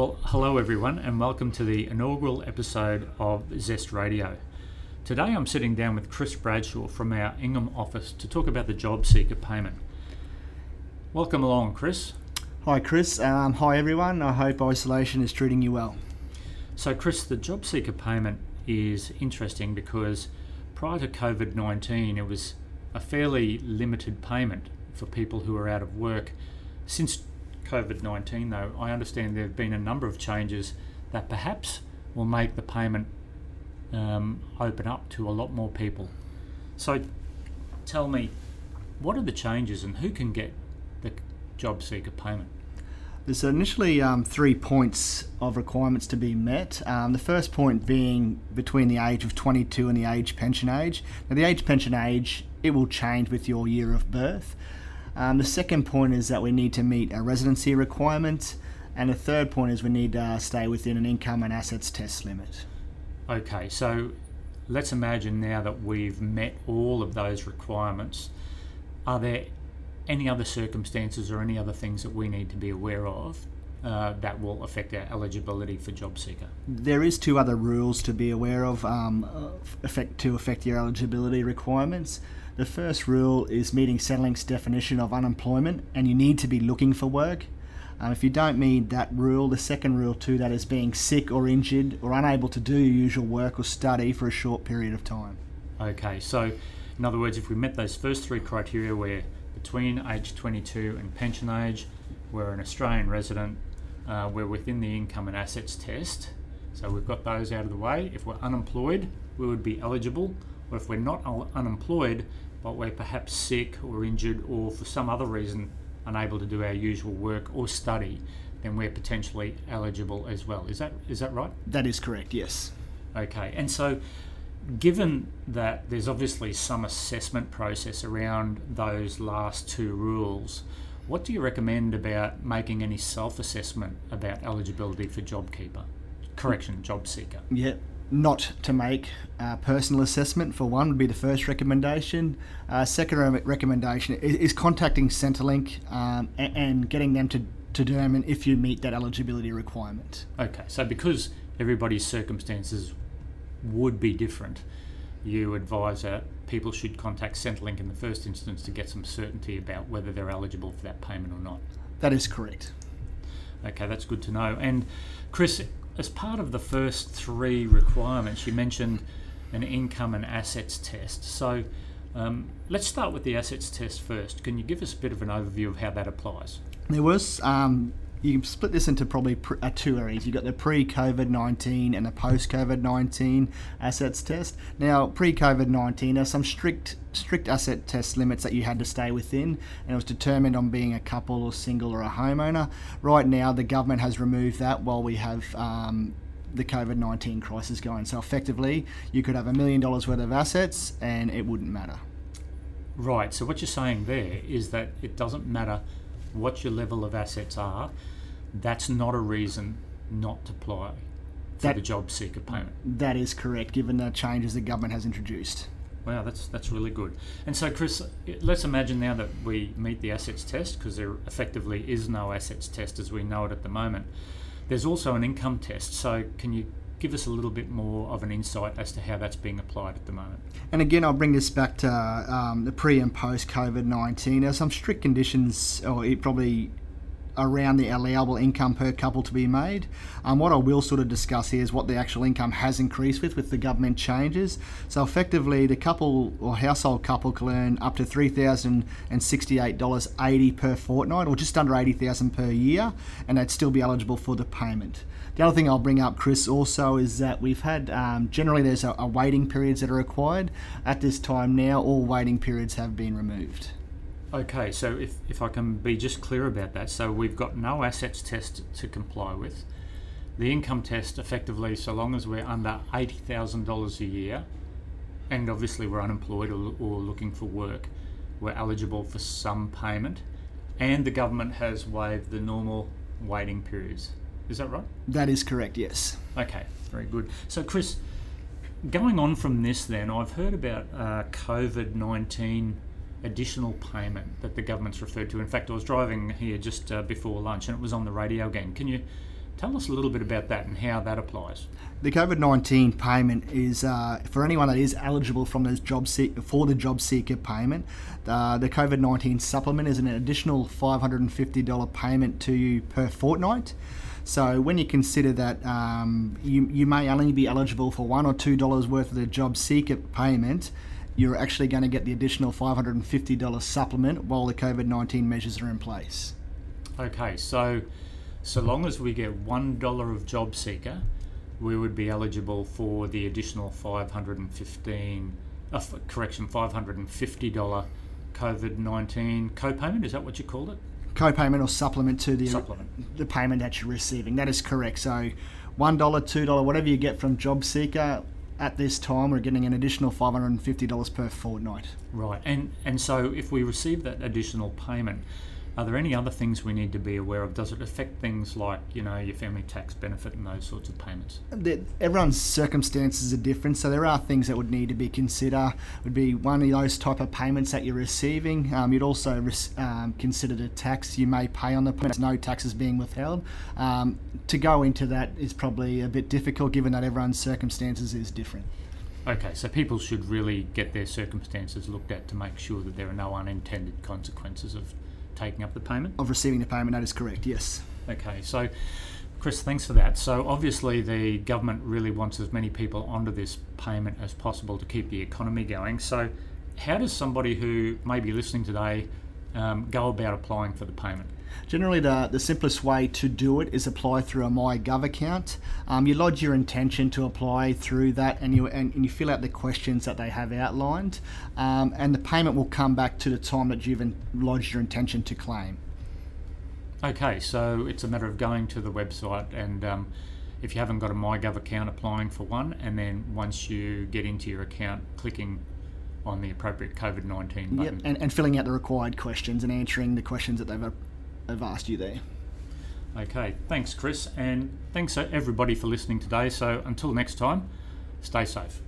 Well, hello everyone, and welcome to the inaugural episode of Zest Radio. Today I'm sitting down with Chris Bradshaw from our Ingham office to talk about the JobSeeker payment. Welcome along, Chris. Hi, Chris. Hi, everyone. I hope isolation is treating you well. So, Chris, the JobSeeker payment is interesting because prior to COVID-19, it was a fairly limited payment for people who are out of work. Since COVID-19, though, I understand there have been a number of changes that perhaps will make the payment open up to a lot more people. So tell me, what are the changes and who can get the JobSeeker payment? There's initially 3 points of requirements to be met. The first point being between the age of 22 and the age pension age. Now, the age pension age, it will change with your year of birth. The second point is that we need to meet a residency requirement, and the third point is we need to stay within an income and assets test limit. Okay, so let's imagine now that we've met all of those requirements. Are there any other circumstances or any other things that we need to be aware of that will affect our eligibility for JobSeeker? There is 2 other rules to be aware of to affect your eligibility requirements. The first rule is meeting Centrelink's definition of unemployment, and you need to be looking for work. If you don't meet that rule, the second rule too, that is being sick or injured or unable to do your usual work or study for a short period of time. Okay, so in other words, if we met those first 3 criteria, we're between age 22 and pension age, we're an Australian resident, we're within the income and assets test, so we've got those out of the way. If we're unemployed, we would be eligible, or if we're not unemployed, but we're perhaps sick or injured or for some other reason unable to do our usual work or study, then we're potentially eligible as well. Is that right? That is correct, yes. Okay, and so given that there's obviously some assessment process around those last 2 rules, what do you recommend about making any self-assessment about eligibility for JobSeeker? Yeah. Not to make a personal assessment, for one, would be the first recommendation. Second recommendation is contacting Centrelink and getting them to determine if you meet that eligibility requirement. Okay, so because everybody's circumstances would be different, you advise that people should contact Centrelink in the first instance to get some certainty about whether they're eligible for that payment or not. That is correct. Okay, that's good to know. And Chris, as part of the first 3 requirements, you mentioned an income and assets test. So let's start with the assets test first. Can you give us a bit of an overview of how that applies? There was, you can split this into probably 2 areas. You've got the pre-COVID-19 and the post-COVID-19 assets test. Now, pre-COVID-19, there are some strict asset test limits that you had to stay within, and it was determined on being a couple or single or a homeowner. Right now, the government has removed that while we have the COVID-19 crisis going. So effectively, you could have $1 million worth of assets and it wouldn't matter. Right, so what you're saying there is that it doesn't matter what your level of assets are, that's not a reason not to apply for the JobSeeker payment. That is correct, given the changes the government has introduced. Wow, that's really good. And so, Chris, let's imagine now that we meet the assets test, because there effectively is no assets test as we know it at the moment. There's also an income test, so can you give us a little bit more of an insight as to how that's being applied at the moment? And again, I'll bring this back to the pre and post COVID-19. There are some strict conditions, or probably around the allowable income per couple to be made. What I will sort of discuss here is what the actual income has increased with the government changes. So effectively, the couple or household couple can earn up to $3,068.80 per fortnight, or just under $80,000 per year, and they'd still be eligible for the payment. The other thing I'll bring up, Chris, also is that we've had, generally there's a waiting periods that are required. At this time now, all waiting periods have been removed. Okay, so if I can be just clear about that, so we've got no assets test to comply with. The income test, effectively, so long as we're under $80,000 a year, and obviously we're unemployed or looking for work, we're eligible for some payment, and the government has waived the normal waiting periods. Is that right? That is correct, yes. Okay, very good. So, Chris, going on from this then, I've heard about COVID-19 additional payment that the government's referred to. In fact, I was driving here just before lunch and it was on the radio again. Can you Tell us a little bit about that and how that applies. The COVID-19 payment is for anyone that is eligible from those for the JobSeeker payment. The COVID-19 supplement is an additional $550 payment to you per fortnight. So when you consider that you may only be eligible for $1 or $2 worth of the JobSeeker payment, you're actually going to get the additional $550 supplement while the COVID-19 measures are in place. Okay, so long as we get $1 of JobSeeker, we would be eligible for the additional $550 COVID-19 co-payment. Is that what you called it? Co-payment or supplement to the payment that you're receiving. That is correct. So $1, $2, whatever you get from JobSeeker at this time, we're getting an additional $550 per fortnight. Right. And so if we receive that additional payment, are there any other things we need to be aware of? Does it affect things like, your family tax benefit and those sorts of payments? Everyone's circumstances are different, so there are things that would need to be considered. It would be one of those type of payments that you're receiving. You'd also consider the tax you may pay on the payment. No taxes being withheld. To go into that is probably a bit difficult given that everyone's circumstances is different. Okay, so people should really get their circumstances looked at to make sure that there are no unintended consequences of taking up the payment? Of receiving the payment, that is correct, yes. Okay, so Chris, thanks for that. So obviously the government really wants as many people onto this payment as possible to keep the economy going. So how does somebody who may be listening today go about applying for the payment? Generally, the simplest way to do it is apply through a MyGov account. You lodge your intention to apply through that, and you fill out the questions that they have outlined, and the payment will come back to the time that you've lodged your intention to claim. Okay, so it's a matter of going to the website and if you haven't got a MyGov account, applying for one, and then once you get into your account, clicking on the appropriate COVID-19 button. Yep, and filling out the required questions and answering the questions that they've asked you there. Okay, thanks Chris, and thanks everybody for listening today. So until next time, stay safe.